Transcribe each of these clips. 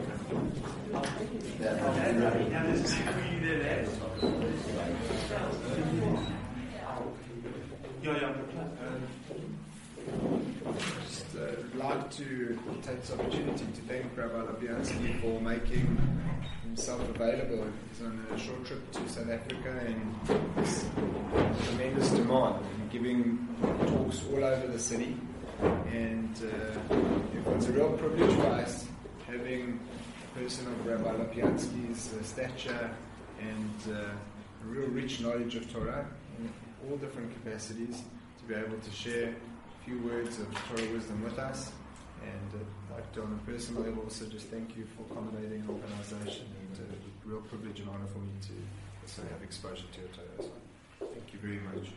I'd like to take this opportunity to thank Rabbi Lopiansky for making himself available. He's on a short trip to South Africa and there's tremendous demand. He's giving talks all over the city, and it's a real privilege for us having a person of Rabbi Lopiansky's stature and a real rich knowledge of Torah in all different capacities to be able to share a few words of Torah wisdom with us. And I'd like to, on a personal level, also just thank you for accommodating an organization, and a real privilege and honor for me to sort of have exposure to your Torah as well. Thank you very much.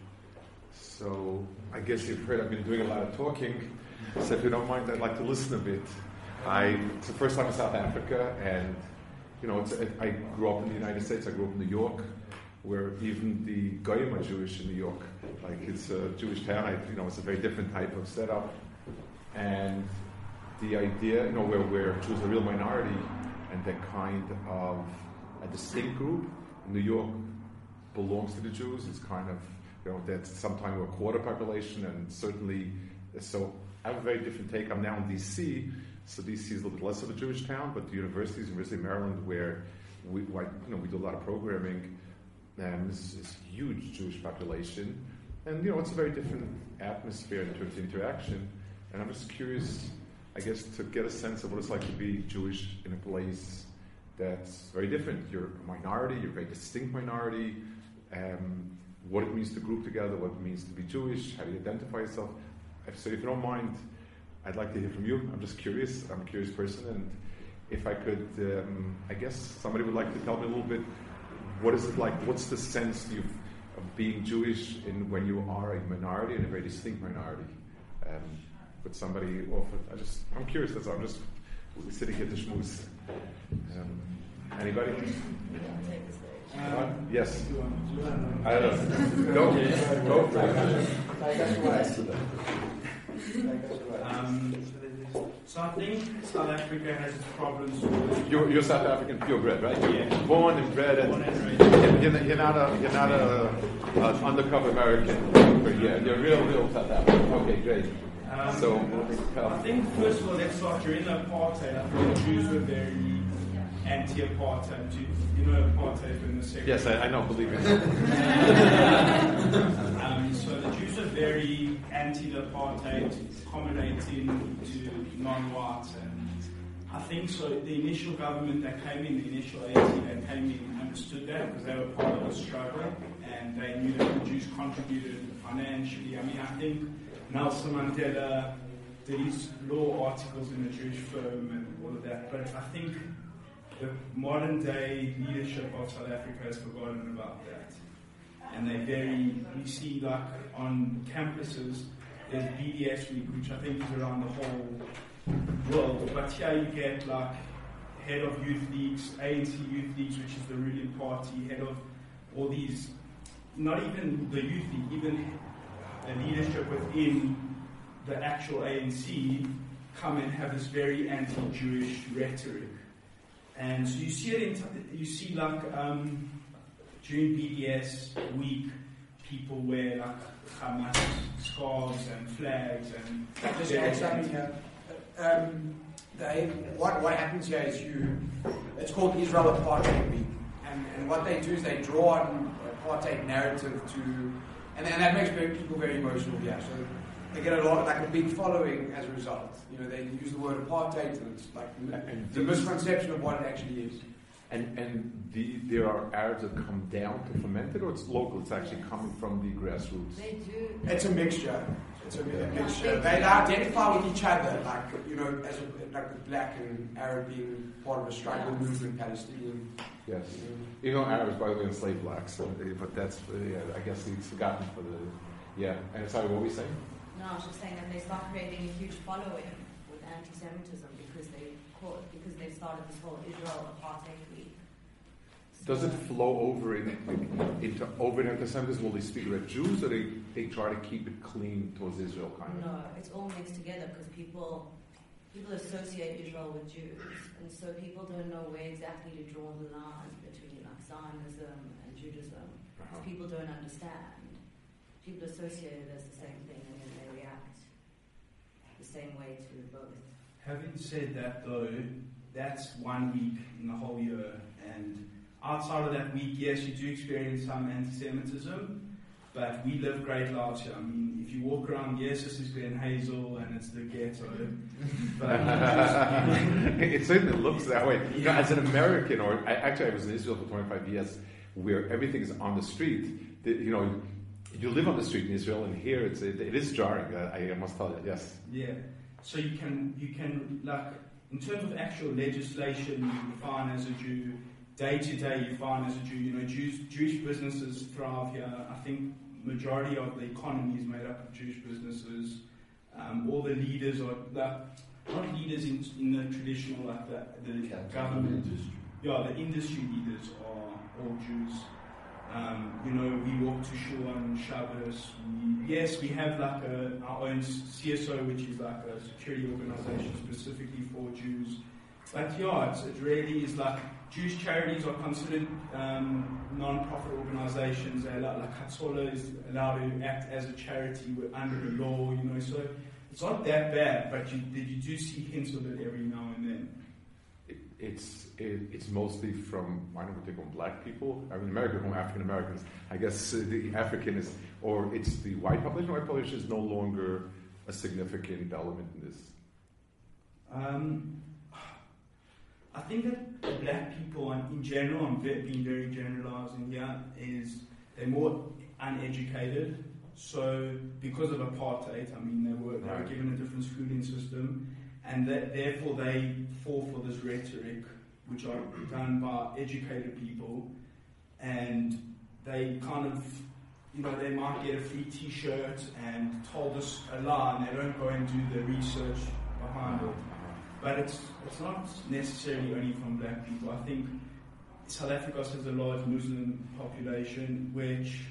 So I guess you've heard I've been doing a lot of talking, so if you don't mind, I'd like to listen a bit. It's the first time in South Africa, and you know, I grew up in the United States. I grew up in New York, where even the Goyim are Jewish in New York. Like, it's a Jewish town. It's a very different type of setup, and the idea, where Jews are a real minority, and they're kind of a distinct group. New York belongs to the Jews. It's kind of that sometimes we're a quarter population, and certainly, so I have a very different take. I'm now in D.C., so D.C. is a little bit less of a Jewish town, but the University of Maryland, where we do a lot of programming, and it's a huge Jewish population, and it's a very different atmosphere in terms of interaction. And I'm just curious, I guess, to get a sense of what it's like to be Jewish in a place that's very different. You're a minority, you're a very distinct minority. What it means to group together, what it means to be Jewish, how do you identify yourself. So if you don't mind, I'd like to hear from you. I'm just curious. I'm a curious person. And if I could, I guess somebody would like to tell me a little bit, what is it like, what's the sense of being Jewish when you are a minority, and a very distinct minority? Would somebody offer? I'm curious. That's all. I'm just sitting here to schmooze. Anybody? Yes. I don't know. Go for it. So I think South Africa has its problems with... You're South African purebred, right? Yeah. Born and bred. You're not an undercover American. Yeah, you're real South African. Okay, great. I think, first of all, that's why during the apartheid, I think the Jews were very... anti-apartheid. Apartheid in the second... Yes, I know, believe it. So the Jews are very anti-apartheid, accommodating to non-whites. And I think so. The initial government that came in, the initial ANC that came in, understood that because they were part of the struggle, and they knew that the Jews contributed financially. I think Nelson Mandela did his law articles in the Jewish Firm and all of that, but I think the modern-day leadership of South Africa has forgotten about that. And you see, like, on campuses, there's BDS week, which I think is around the whole world. But here you get, like, head of youth leagues, ANC youth leagues, which is the ruling party, head of all these, not even the youth league, even the leadership within the actual ANC come and have this very anti-Jewish rhetoric. And so you see it during BDS week, people wear like Hamas scarves and flags and... Can I just add something here? What happens here is it's called Israel Apartheid Week, and what they do is they draw on apartheid narrative and that makes people very emotional here. So they get a big following as a result. They use the word apartheid, and it's like the misconception of what it actually is. There are Arabs that come down to ferment it, or it's local? It's actually coming from the grassroots. They do. It's a mixture. It's a mixture. They identify with each other, as the black and Arab being part of a struggle movement, Palestinian. Yes. Arabs, by the way, enslaved blacks, but that's I guess it's forgotten for the And sorry, what were we saying? No, I was just saying that they start creating a huge following with anti-Semitism because they've started this whole Israel apartheid week. Does it flow over into overt anti-Semitism? Will they speak about Jews, or they try to keep it clean towards Israel, kind of? No, it's all mixed together because people associate Israel with Jews, and so people don't know where exactly to draw the line between like Zionism and Judaism. Uh-huh. Because people don't understand. People associate it as the same thing, and then they react the same way to both. Having said that, though, that's 1 week in the whole year, and outside of that week, yes, you do experience some anti-Semitism, but we live great lives here. I mean, if you walk around, yes, this is Glenn Hazel, and it's the ghetto. But it certainly looks that way. Yeah. You know, as an American, or I was in Israel for 25 years, where everything is on the street. You live on the street in Israel, and here it is jarring. I must tell you, yes. Yeah. So you can like in terms of actual legislation, you define as a Jew. Day to day, you find as a Jew, you know, Jewish businesses thrive here. I think majority of the economy is made up of Jewish businesses. All the leaders are not leaders in the traditional, like the government industry. Yeah, the industry leaders are all Jews. You know, we walk to shul on Shabbos. We have like our own CSO, which is like a security organization specifically for Jews. But yeah, it really is like Jewish charities are considered non-profit organizations. Like Katola is allowed to act as a charity under the law, you know. So it's not that bad, but you do see hints of it every now and then. It's mostly from, I don't think, from black people. I mean, American, from African Americans. I guess the African is, or it's the white population. White population is no longer a significant element in this. I think that black people, in general, I'm being very generalized in here, is they're more uneducated. So because of apartheid, I mean, they were given a different schooling system. And that, therefore, they fall for this rhetoric, which are done by educated people, and they kind of, you know, they might get a free T-shirt and told us a lie, and they don't go and do the research behind it. But it's not necessarily only from black people. I think South Africa has a large Muslim population, which,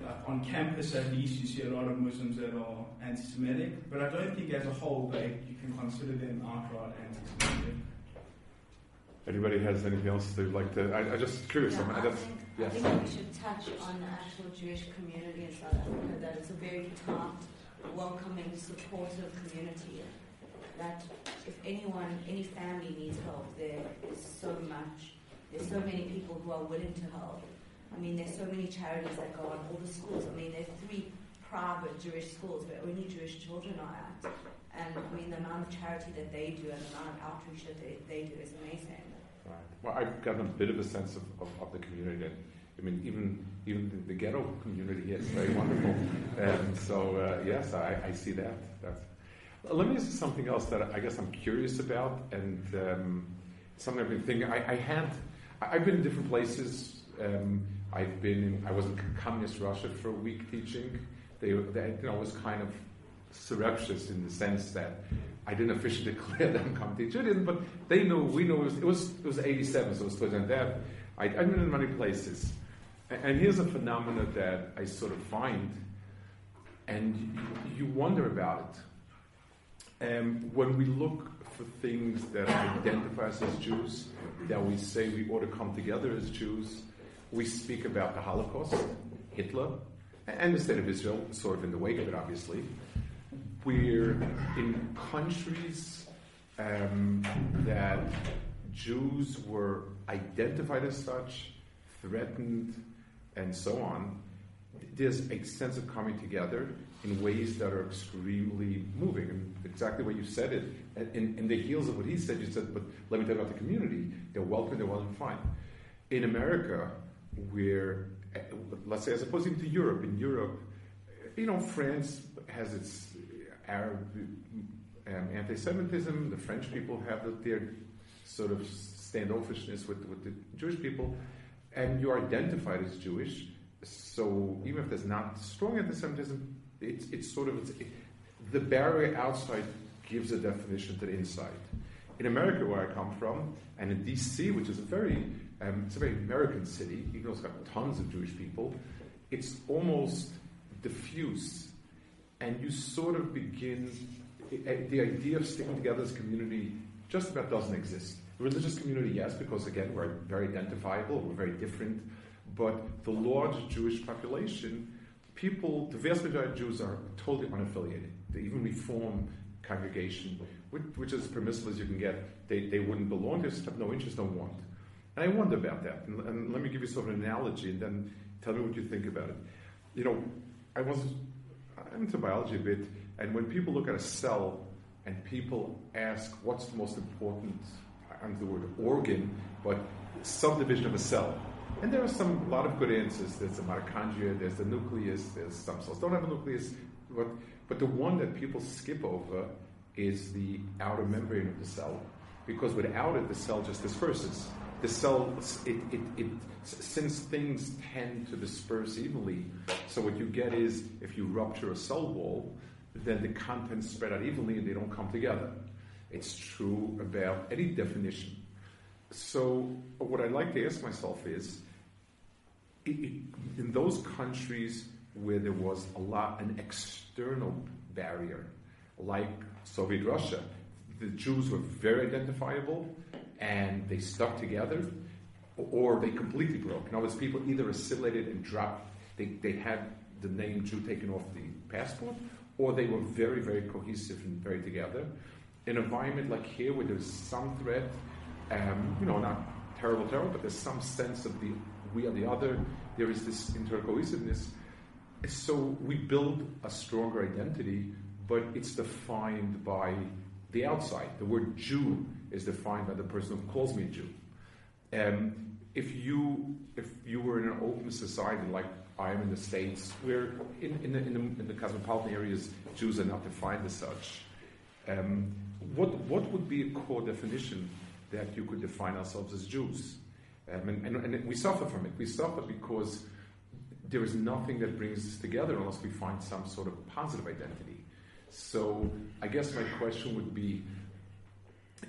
like on campus at least, you see a lot of Muslims that are anti-Semitic, but I don't think as a whole you can consider them outright anti-Semitic. Anybody has anything else they'd like to? I'm just curious. Yeah, I think we should touch on the actual Jewish community in South Africa. That it's a very tough, welcoming, supportive community. That if any family needs help, there's so much. There's so many people who are willing to help. I mean, there's so many charities that go on, all the schools. I mean, there's 3 private Jewish schools where only Jewish children are at. And, I mean, the amount of charity that they do and the amount of outreach that they do is amazing. Right. Well, I've gotten a bit of a sense of the community. I mean, even the ghetto community here is very wonderful. And so, yes, I see that. Let me ask you something else that I guess I'm curious about and something I've been thinking. I've been in different places. I was in communist Russia for a week teaching. They was kind of surreptitious in the sense that I didn't officially declare them come teach. I didn't, but they knew. We knew it was 87, so it was towards that. I've been in many places, and here's a phenomenon that I sort of find, and you wonder about it. When we look for things that identify us as Jews, that we say we ought to come together as Jews. We speak about the Holocaust, Hitler, and the state of Israel, sort of in the wake of it, obviously. We're in countries that Jews were identified as such, threatened, and so on. There's a sense of coming together in ways that are extremely moving. And exactly what you said it, in the heels of what he said, you said, but let me tell you about the community. They're welcome, fine. In America, where, let's say, as opposed to Europe, you know, France has its Arab anti-Semitism. The French people have their sort of standoffishness with the Jewish people, and you're identified as Jewish. So even if there's not strong anti-Semitism, it's the barrier outside gives a definition to the inside. In America, where I come from, and in D.C., which is a very It's a very American city, even though it's got tons of Jewish people. It's almost diffuse, and you sort of begin, the idea of sticking together as a community just about doesn't exist. The religious community, yes, because again, we're very identifiable, we're very different, but the large Jewish population, people, the vast majority of Jews are totally unaffiliated. They even reform congregation, which is as permissible as you can get. They wouldn't belong, they just have no interest, no want. And I wonder about that. And let me give you sort of an analogy and then tell me what you think about it. You know, I'm into biology a bit, and when people look at a cell and people ask what's the most important, I don't know the word organ, but subdivision of a cell. And there are a lot of good answers. There's the mitochondria, there's the nucleus, there's some cells don't have a nucleus. But the one that people skip over is the outer membrane of the cell, because without it, the cell just disperses. The cell, since things tend to disperse evenly, so what you get is if you rupture a cell wall, then the contents spread out evenly and they don't come together. It's true about any definition. So what I like to ask myself is, in those countries where there was an external barrier, like Soviet Russia, the Jews were very identifiable and they stuck together, or they completely broke. In other words, people either assimilated and dropped, they had the name Jew taken off the passport, or they were very, very cohesive and very together. In an environment like here where there's some threat, not terrible, but there's some sense of the we are the other, there is this intercohesiveness. So we build a stronger identity, but it's defined by the outside. The word Jew is defined by the person who calls me a Jew. If you were in an open society like I am in the States, where in the cosmopolitan areas Jews are not defined as such, what would be a core definition that you could define ourselves as Jews? And we suffer from it. We suffer because there is nothing that brings us together unless we find some sort of positive identity. So I guess my question would be,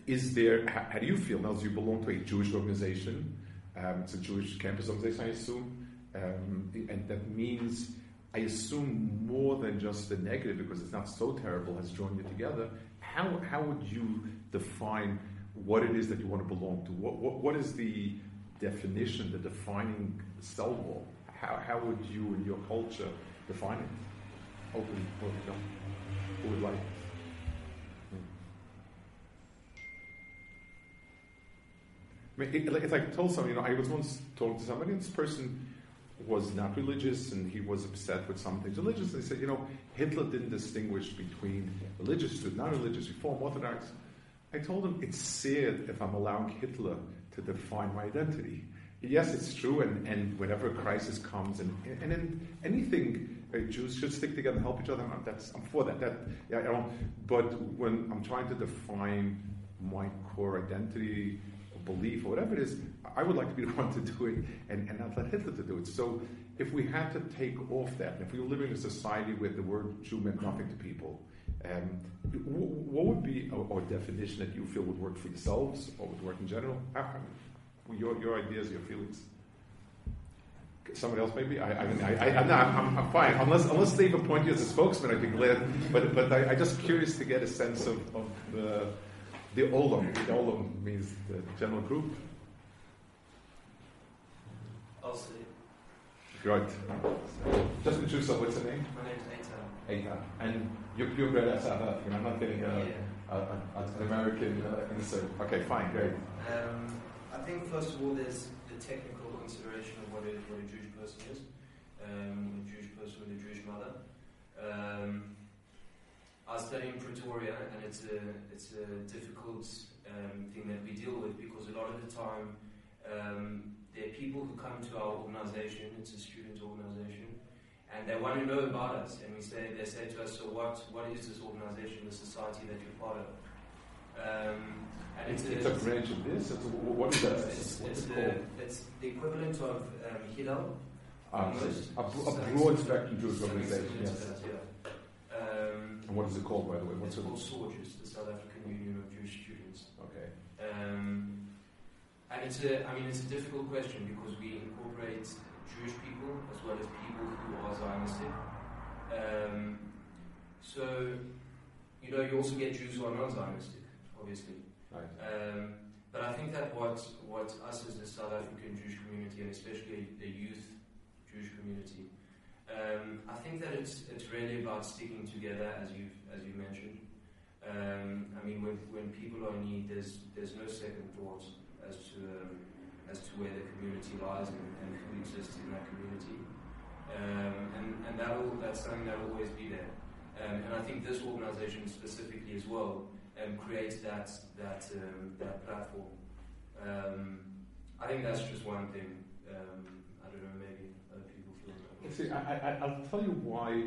how do you feel now? Do you belong to a Jewish organization? It's a Jewish campus organization, I assume. And that means, I assume, more than just the negative, because it's not so terrible, has drawn you together. How would you define what it is that you want to belong to? What is the definition, the defining cell wall? How would you, in your culture, define it? Open, no. Who would like it? I mean, it's like I told someone, I was once talking to somebody, and this person was not religious, and he was upset with something religious. They said, Hitler didn't distinguish between religious to non-religious, Reform, Orthodox. I told him, it's sad if I'm allowing Hitler to define my identity. Yes, it's true, and whenever a crisis comes, and in anything, Jews should stick together and help each other. I'm for that. But when I'm trying to define my core identity, belief, or whatever it is, I would like to be the one to do it, and not let Hitler to do it. So if we had to take off that, and if we were living in a society where the word Jew meant nothing to people, what would be a definition that you feel would work for yourselves, or would work in general? Your ideas, your feelings. Somebody else, maybe. I'm fine. Unless they even appoint you as a spokesman, I'd be glad. But I'm just curious to get a sense of the olam. The olam means the general group. I'll see. Right. Just introduce yourself. What's your name? My name's Eitan. And you're great at South. I'm not getting an American insert. Okay, fine, great. I think first of all, there's the technical consideration of what a Jewish person is, a Jewish person with a Jewish mother. I was studying in Pretoria, and it's a difficult thing that we deal with, because a lot of the time there are people who come to our organisation. It's a student organisation, and they want to know about us. And they say to us, "So what is this organisation, the society that you're part of?" And it's a branch of this. What is that? It's the equivalent of Hillel. A broad spectrum Jewish organization. Yes. Yeah. And what is it called, by the way? It's called SAUJS, the South African Union of Jewish Students. Okay. And it's a difficult question because we incorporate Jewish people as well as people who are Zionistic. So you also get Jews who are non-Zionistic, obviously. Right. But I think that what us as the South African Jewish community, and especially the youth Jewish community, I think that it's really about sticking together, as you mentioned. When people are in need, there's no second thought as to where the community lies and who exists in that community, and that's something that will always be there. And I think this organisation specifically as well creates that platform. I think that's just one thing. I don't know, maybe other people feel that. See, I'll tell you why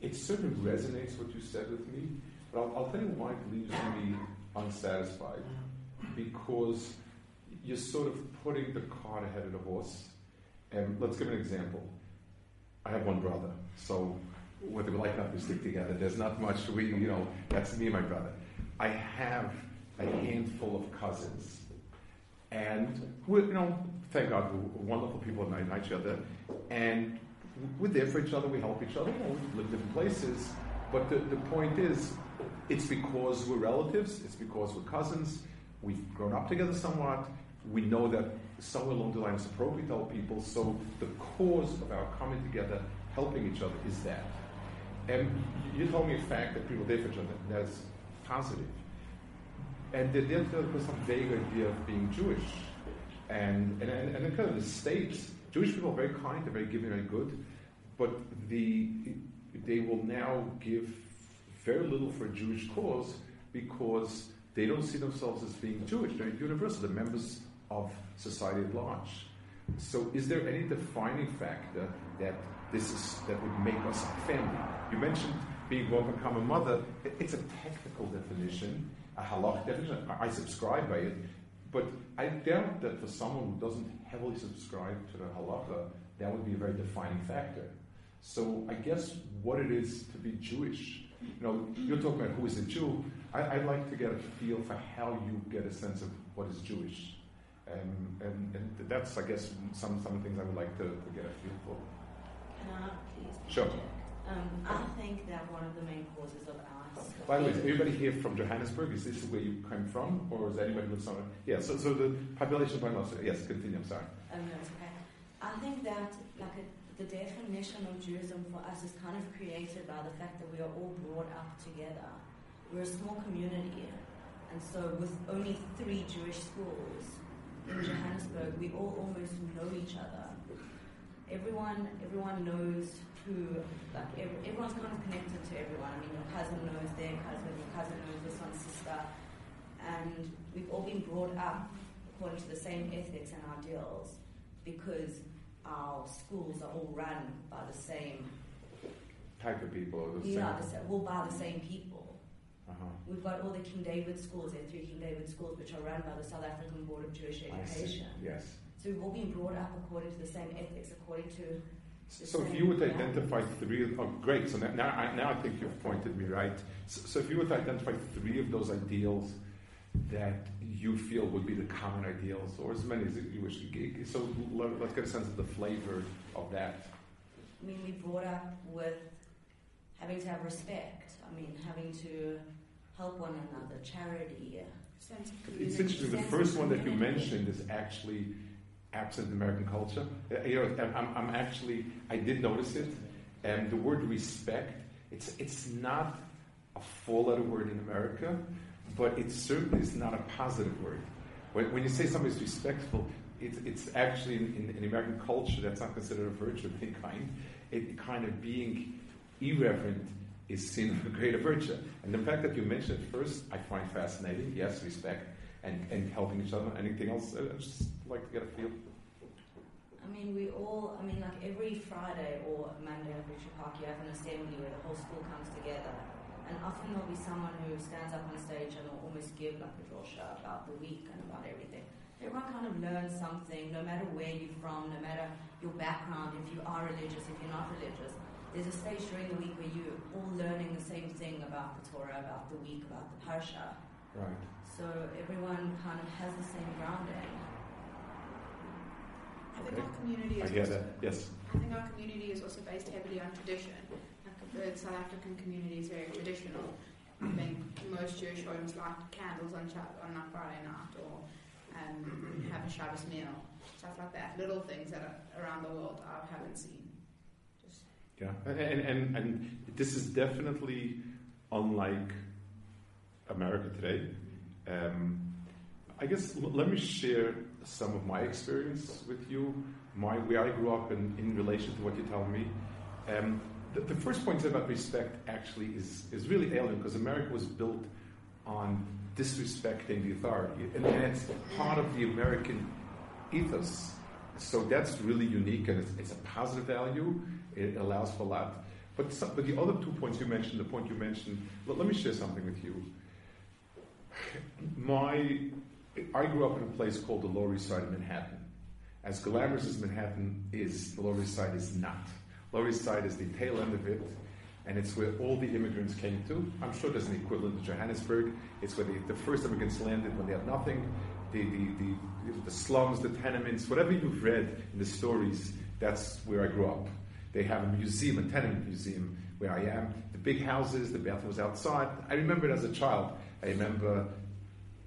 it sort of resonates what you said with me, but I'll tell you why it leaves me unsatisfied. Because you're sort of putting the cart ahead of the horse. And let's give an example. I have one brother, so whether we like or not, we stick together. There's not much that's me and my brother. I have a handful of cousins, and we're, thank God, we're wonderful people and I know each other, and we're there for each other, we help each other, we live different places, but the point is, it's because we're relatives, it's because we're cousins, we've grown up together somewhat, we know that somewhere along the line it's appropriate to help people, so the cause of our coming together, helping each other, is that. And you told me a fact that people did for each other, that's positive. And they're there with some vague idea of being Jewish. And in kind of the States, Jewish people are very kind, they're very giving, very good, but they will now give very little for a Jewish cause because they don't see themselves as being Jewish. They're universal, they're members of society at large. So is there any defining factor that would make us a family? You mentioned being born to become a mother. It's a technical definition, a halachic definition. I subscribe by it, but I doubt that for someone who doesn't heavily subscribe to the halacha, that would be a very defining factor. So I guess what it is to be Jewish. You're talking about who is a Jew. I'd like to get a feel for how you get a sense of what is Jewish. And that's, I guess, some things I would like to get a feel for. Can I please? Sure. I think that one of the main causes of our... By the way, is everybody here from Johannesburg? Is this where you came from? Or is anybody with someone? Yeah, so the population by most... Yes, continue, I'm sorry. No, it's okay. I think that the definition of Judaism for us is kind of created by the fact that we are all brought up together. We're a small community. And so with only 3 Jewish schools in Johannesburg, we all almost know each other. Everyone knows who, everyone's kind of connected to everyone. I mean, your cousin knows their cousin, your cousin knows this one's sister, and we've all been brought up according to the same ethics and ideals because our schools are all run by the same type of people. By the same people. Uh-huh. We've got all the King David schools, there are 3 King David schools which are run by the South African Board of Jewish Education. Yes. So we've all been brought up according to the same ethics, according to... So if you would identify 3... Oh, great. So now I think you've pointed me right. So if you would identify 3 of those ideals that you feel would be the common ideals, or as many as you wish. So let's get a sense of the flavor of that. I mean, we brought up with having to have respect. I mean, having to help one another, charity. It's interesting. The first one that you mentioned is actually... absent American culture. I'm actually, I did notice it. And the word respect, it's not a four-letter word in America, but it certainly is not a positive word. When you say somebody's respectful, it's actually in American culture that's not considered a virtue of any kind. It kind of being irreverent is seen as a greater virtue. And the fact that you mentioned it first, I find fascinating. Yes, respect. And helping each other. Anything else? I'd just like to get a feel. Every Friday or Monday at Richard Park, you have an assembly where the whole school comes together. And often there'll be someone who stands up on stage and will almost give a drasha about the week and about everything. Everyone kind of learns something, no matter where you're from, no matter your background, if you are religious, if you're not religious. There's a stage during the week where you're all learning the same thing about the Torah, about the week, about the parsha. Right. So everyone kind of has the same grounding. I think our community is also based heavily on tradition. The South African community is very traditional. I think most Jewish homes light candles on like Friday night, or have a Shabbos meal, stuff like that. Little things that are around the world I haven't seen. And this is definitely unlike America today. I guess let me share some of my experience with you, where I grew up in relation to what you tell me. The first point about respect actually is really alien, because America was built on disrespecting the authority, and that's part of the American ethos. So that's really unique, and it's a positive value. It allows for a lot. But the other 2 points you mentioned, let me share something with you. I grew up in a place called the Lower East Side of Manhattan. As glamorous as Manhattan is, the Lower East Side is not. Lower East Side is the tail end of it, and it's where all the immigrants came to. I'm sure there's an equivalent to Johannesburg. It's where the first immigrants landed when they had nothing. The slums, the tenements, whatever you've read in the stories, that's where I grew up. They have a tenement museum where I am. The big houses, the bathrooms outside. I remember it as a child. I remember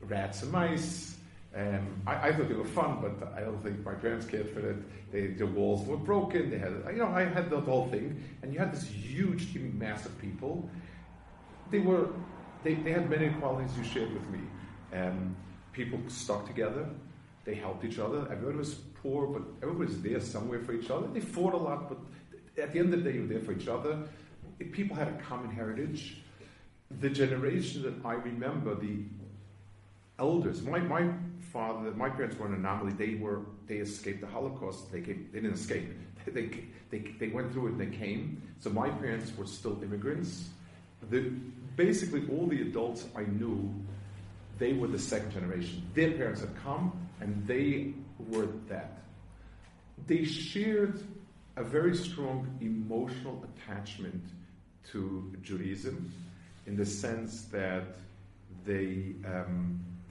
rats and mice. I thought they were fun, but I don't think my parents cared for it. The walls were broken. They had, I had the whole thing. And you had this huge mass of people. They had many qualities you shared with me. People stuck together. They helped each other. Everyone was poor, but everyone was there somewhere for each other. They fought a lot, but at the end of the day, you were there for each other. People had a common heritage. The generation that I remember, the elders, my father, my parents were an anomaly. They escaped the Holocaust. They didn't escape. They went through it and they came. So my parents were still immigrants. Basically, all the adults I knew, they were the second generation. Their parents had come, and they were that. They shared a very strong emotional attachment to Judaism, in the sense that they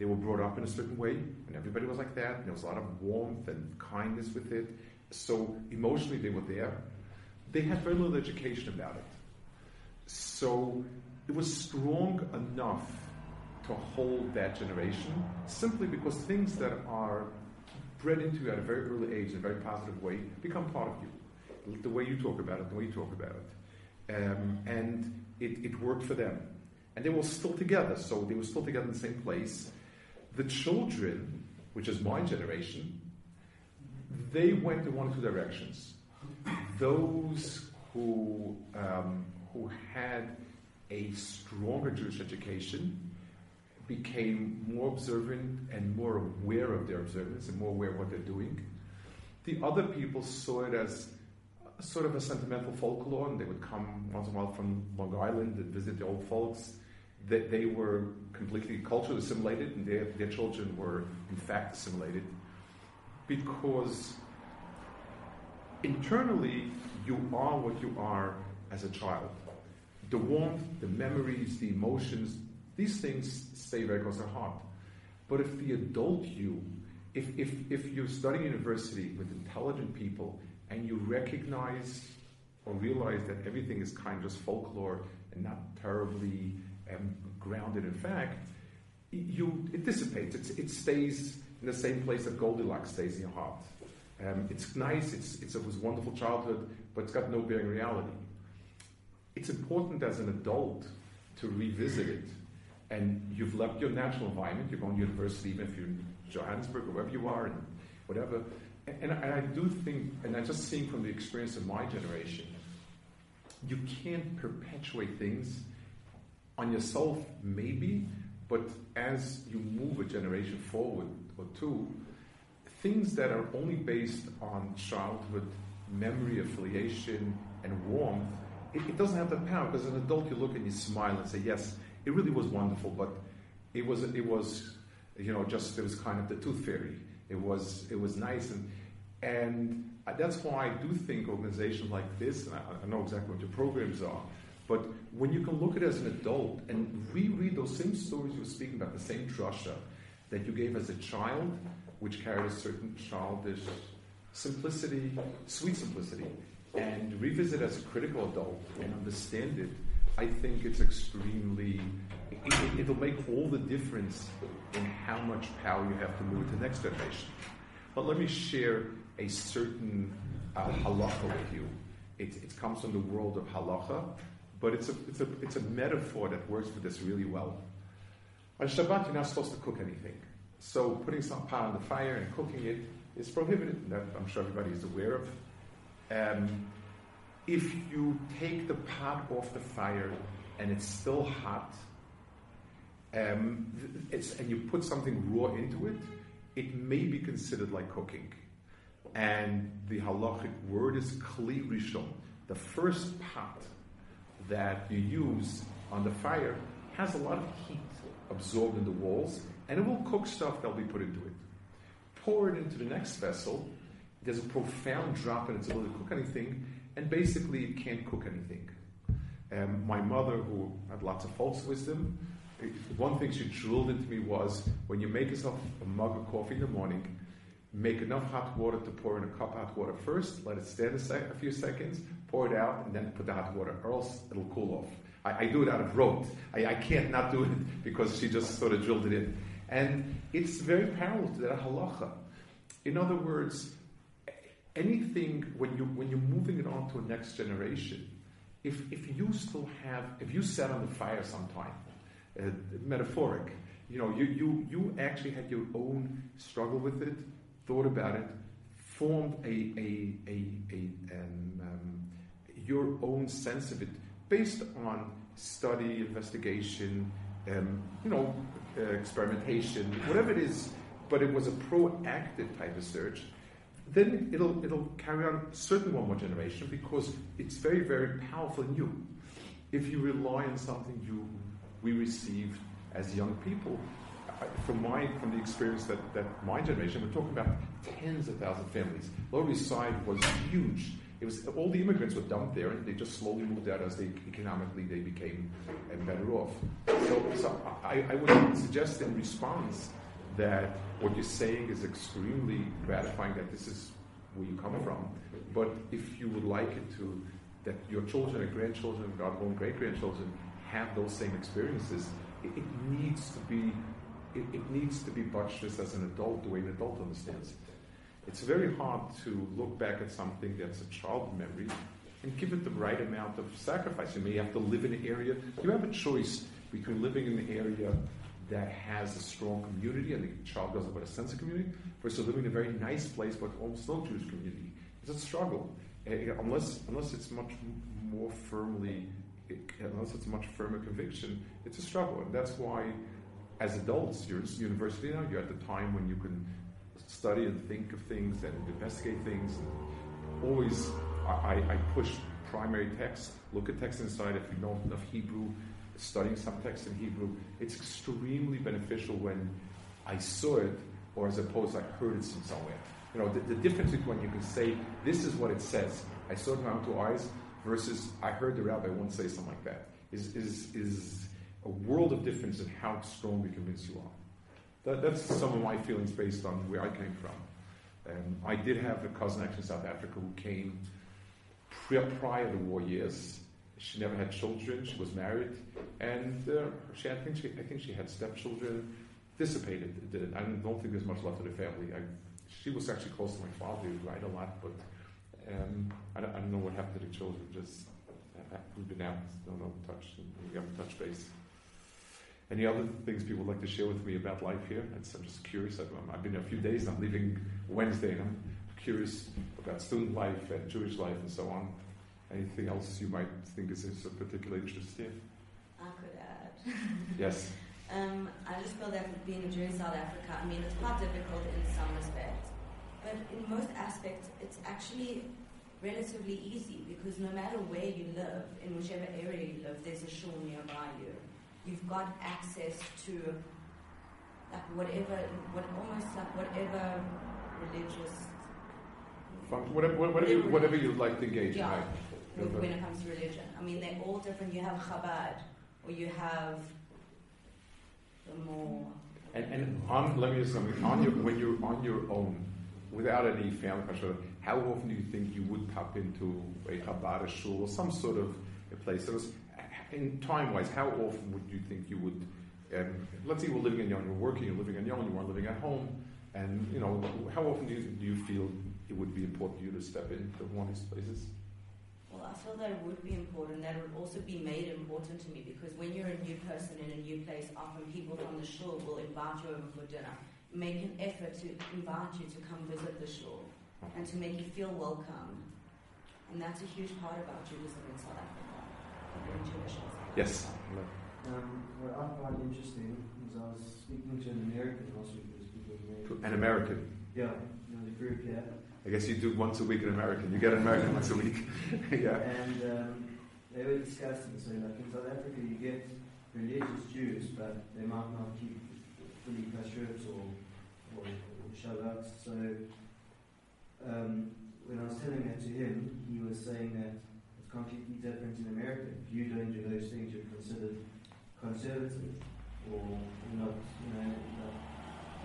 were brought up in a certain way, and everybody was like that, and there was a lot of warmth and kindness with it. So emotionally they were there. They had very little education about it. So it was strong enough to hold that generation, simply because things that are bred into you at a very early age in a very positive way become part of you. The way you talk about it, and it worked for them. And they were still together, so they were still together in the same place. The children, which is my generation, they went in one of two directions. Those who had a stronger Jewish education became more observant and more aware of their observance and more aware of what they're doing. The other people saw it as sort of a sentimental folklore, and they would come once in a while from Long Island and visit the old folks. They were completely culturally assimilated, and their children were, in fact, assimilated, because internally you are what you are as a child. The warmth, the memories, the emotions, these things stay very close to heart. But if the adult you, if you're studying university with intelligent people, and you recognize or realize that everything is kind of just folklore and not terribly grounded in fact, it dissipates. It stays in the same place that Goldilocks stays in your heart. It's nice. It was a wonderful childhood, but it's got no bearing on reality. It's important as an adult to revisit it. And you've left your natural environment. You're going to university, even if you're in Johannesburg or wherever you are, and whatever. And I do think, and I just seeing from the experience of my generation, you can't perpetuate things on yourself, maybe, but as you move a generation forward or two, things that are only based on childhood memory, affiliation, and warmth, it doesn't have that power, because as an adult you look and you smile and say, yes, it really was wonderful, but it was kind of the tooth fairy. It was nice, and that's why I do think organizations like this, and I know exactly what your programs are, But when you can look at it as an adult and reread those same stories, you're speaking about the same drasha that you gave as a child, which carried a certain childish simplicity, sweet simplicity, and revisit as a critical adult and understand it, I think it's extremely... It'll make all the difference in how much power you have to move to the next generation. But let me share a certain halacha with you. It comes from the world of halacha, but it's a metaphor that works for this really well. On Shabbat, you're not supposed to cook anything. So putting some pot on the fire and cooking it is prohibited. That I'm sure everybody is aware of. If you take the pot off the fire and it's still hot, and you put something raw into it, it may be considered like cooking. And the halachic word is kli rishon. The first pot that you use on the fire has a lot of heat absorbed in the walls, and it will cook stuff that will be put into it. Pour it into the next vessel. There's a profound drop in its ability to cook anything, and basically it can't cook anything. My mother, who had lots of folks' wisdom, one thing she drilled into me was, when you make yourself a mug of coffee in the morning, make enough hot water to pour in a cup of hot water first, let it stand a few seconds, pour it out, and then put the hot water, or else it'll cool off. I do it out of rote. I can't not do it because she just sort of drilled it in. And it's very parallel to that halacha. In other words, anything, when you're moving it on to a next generation, if you sat on the fire sometime, metaphoric, you actually had your own struggle with it, thought about it, formed your own sense of it based on study, investigation, experimentation, whatever it is, but it was a proactive type of search. Then it'll carry on certainly one more generation because it's very, very powerful in you. If you rely on something we received as young people, from the experience that my generation, we're talking about tens of thousands of families. Lower East Side was huge. It was all the immigrants were dumped there, and they just slowly moved out as they became better off. So I would suggest in response that what you're saying is extremely gratifying, that this is where you come from. But if you would like it to, that your children and grandchildren, God willing, great-grandchildren, have those same experiences, it needs to be buttressed as an adult, the way an adult understands it. It's very hard to look back at something that's a child memory and give it the right amount of sacrifice. You may have to live in an area. You have a choice between living in an area that has a strong community, and the child doesn't have a sense of community, versus living in a very nice place but almost no Jewish community. It's a struggle, unless it's a much firmer conviction. It's a struggle, and that's why, as adults, you're in university now. You're at the time when you can study and think of things and investigate things. And always, I push primary text. Look at text inside. If you don't know enough Hebrew, studying some text in Hebrew, it's extremely beneficial when I saw it, or as opposed I heard it from somewhere. The difference is when you can say, this is what it says, I saw it with my own two eyes, versus I heard the rabbi once say something like that, is a world of difference in how strongly convinced you are. That's some of my feelings based on where I came from. I did have a cousin actually in South Africa who came prior to war years. She never had children. She was married, and I think she had stepchildren. Dissipated. I don't think there's much left of the family. She was actually close to my father. He cried a lot, but I don't know what happened to the children. Just we've been out, we haven't touched base. Any other things people would like to share with me about life here? I'm just curious. I've been here a few days, and I'm leaving Wednesday, and I'm curious about student life and Jewish life and so on. Anything else you might think is of particular interest here? I could add. Yes. I just feel that being a Jew in South Africa, it's quite difficult in some respects. But in most aspects, it's actually relatively easy because no matter where you live, in whichever area you live, there's a shul nearby you. You've got access to whatever religious... Whatever you'd like to engage in. Yeah. Right? when it comes to religion. I mean, they're all different. You have Chabad, or you have the more. And let me just something on your when you're on your own, without any family pressure. How often do you think you would tap into a Chabad, a shul, or some sort of a place? So in time-wise, how often would you think you would? Let's say we're living on your own, you're working, you're living on your own, you aren't living at home, and you know how often do you feel it would be important for you to step into one of these places? Well, I feel that it would be important. That it would also be made important to me because when you're a new person in a new place, often people from the shul will invite you over for dinner, make an effort to invite you to come visit the shul and to make you feel welcome. And that's a huge part about Judaism in South Africa, in Jewish Africa. Yes. What I found interesting is I was speaking to an American last week. An American? Yeah, the group, yeah. I guess you do once a week an American. You get an American once a week. Yeah. And they were discussing, so like in South Africa you get religious Jews, but they might not keep fully kashrut or Shabbat. So when I was telling that to him, he was saying that it's completely different in America. If you don't do those things, you're considered conservative or not, not.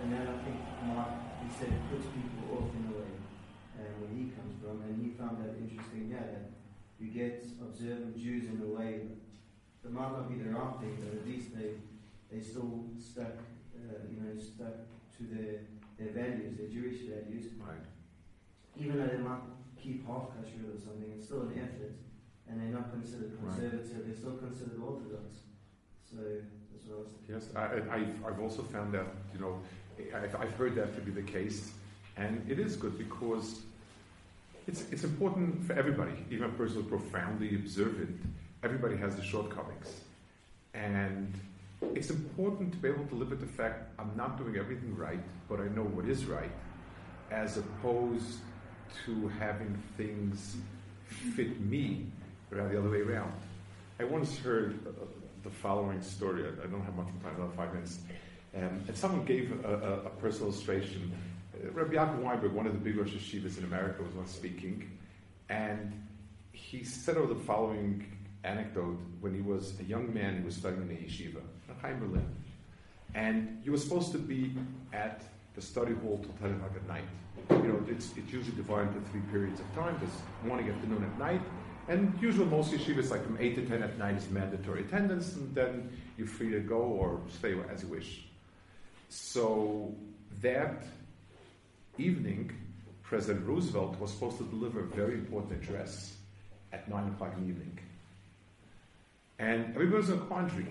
And then I think Mark, he said, puts people off in a way where he comes from, and he found that interesting, that you get observant Jews in a way that might not be the right thing, but at least they still stuck to their values, their Jewish values. Right. Even though they might keep half kashrut or something, it's still an effort, and they're not considered conservative, right. They're still considered orthodox. So that's what I was thinking. Yes, I've also found that, I've heard that to be the case, and it is good because it's important for everybody. Even a person who's profoundly observant, everybody has the shortcomings, and it's important to be able to live with the fact I'm not doing everything right, but I know what is right, as opposed to having things fit me rather the other way around. I once heard the following story. I don't have much time, about 5 minutes. And someone gave a personal illustration. Rabbi Achim Weinberg, one of the big Rosh Yeshivas in America, was once speaking, and he said over the following anecdote when he was a young man who was studying in a yeshiva, a Heimler, and you were supposed to be at the study hall till 10 o'clock at night. It's usually divided into three periods of time. There's morning, afternoon, at night, and usually most yeshivas, like from 8 to 10 at night, is mandatory attendance, and then you're free to go or stay as you wish. So that evening, President Roosevelt was supposed to deliver a very important address at 9 o'clock in the evening. And everybody was in a quandary.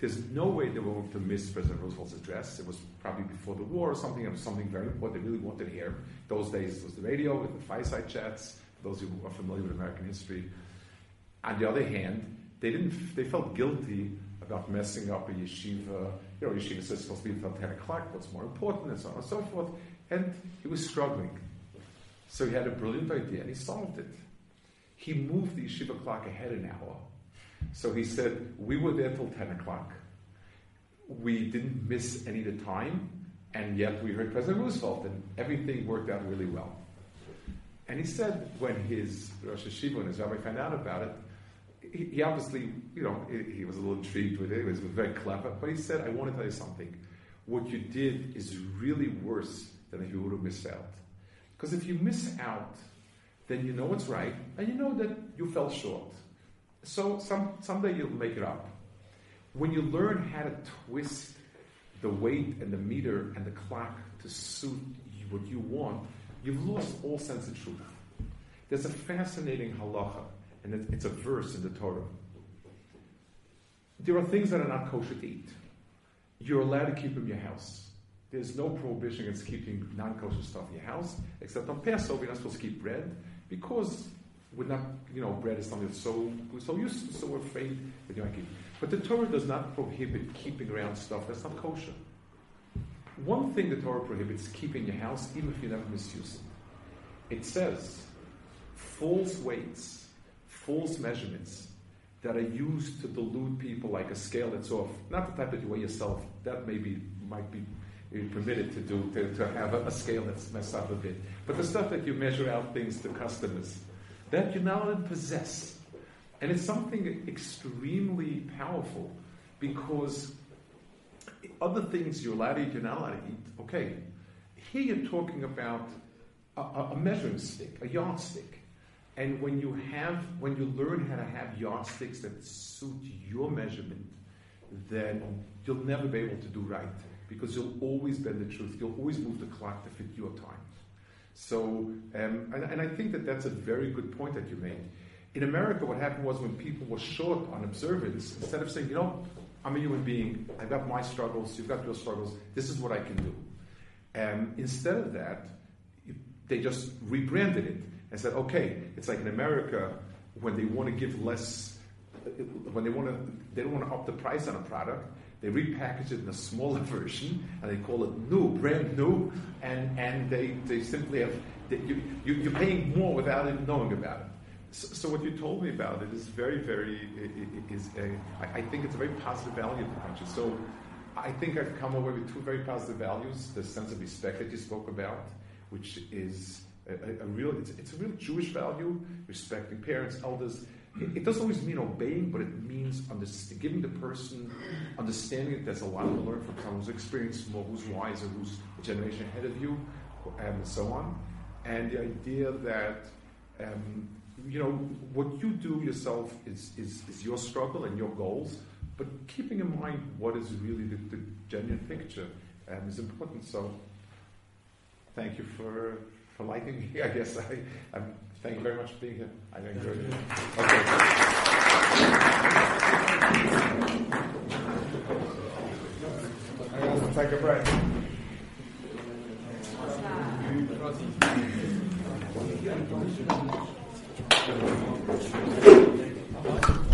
There's no way they were going to miss President Roosevelt's address. It was probably before the war or something. It was something very important they really wanted to hear. Those days it was the radio with the fireside chats, for those who are familiar with American history. On the other hand, they felt guilty about messing up a yeshiva. Yeshiva says it's supposed to be until 10 o'clock, what's more important, and so on and so forth. And he was struggling. So he had a brilliant idea, and he solved it. He moved the yeshiva clock ahead an hour. So he said, we were there till 10 o'clock. We didn't miss any of the time, and yet we heard President Roosevelt, and everything worked out really well. And he said when his Rosh Yeshiva and his rabbi found out about it, he obviously, he was a little intrigued with it. He was very clever. But he said, I want to tell you something. What you did is really worse than if you would have missed out. Because if you miss out, then you know what's right, and you know that you fell short. So someday you'll make it up. When you learn how to twist the weight and the meter and the clock to suit what you want, you've lost all sense of truth. There's a fascinating halacha. And it's a verse in the Torah. There are things that are not kosher to eat. You're allowed to keep them in your house. There's no prohibition against keeping non-kosher stuff in your house, except on Passover, you're not supposed to keep bread, because we're not, bread is something that's so useful, so we're afraid that you might keep. But the Torah does not prohibit keeping around stuff that's not kosher. One thing the Torah prohibits keeping in your house, even if you never misuse it. It says, false weights, false measurements that are used to delude people, like a scale that's off, not the type that you weigh yourself, that might be permitted to do, to have a scale that's messed up a bit, but the stuff that you measure out things to customers. that you're now possessed. And it's something extremely powerful, because other things you're allowed to eat, you're not allowed to eat. Okay, here you're talking about a measuring stick, a yardstick. And when you learn how to have yardsticks that suit your measurement, then you'll never be able to do right, because you'll always bend the truth. You'll always move the clock to fit your time. So, and I think that that's a very good point that you made. In America, what happened was, when people were short on observance, instead of saying, you know, I'm a human being, I've got my struggles, you've got your struggles, this is what I can do. Instead of that, they just rebranded it and said, okay, it's like in America, when they want to give less, they don't want to up the price on a product, they repackage it in a smaller version, and they call it new, brand new, and they simply have, you're paying more without even knowing about it. So what you told me about it is I think it's a very positive value of the country. So I think I've come away with two very positive values: the sense of respect that you spoke about, which is a real Jewish value, respecting parents, elders. It doesn't always mean obeying, but it means giving the person understanding that there's a lot to learn from someone who's experienced more, who's wiser, who's a generation ahead of you, and so on. And the idea that you know, what you do yourself is your struggle and your goals, but keeping in mind what is really the genuine picture is important. So thank you for liking me. I guess thank you very much for being here. I enjoyed it. Okay. I want to take a break. Thank you.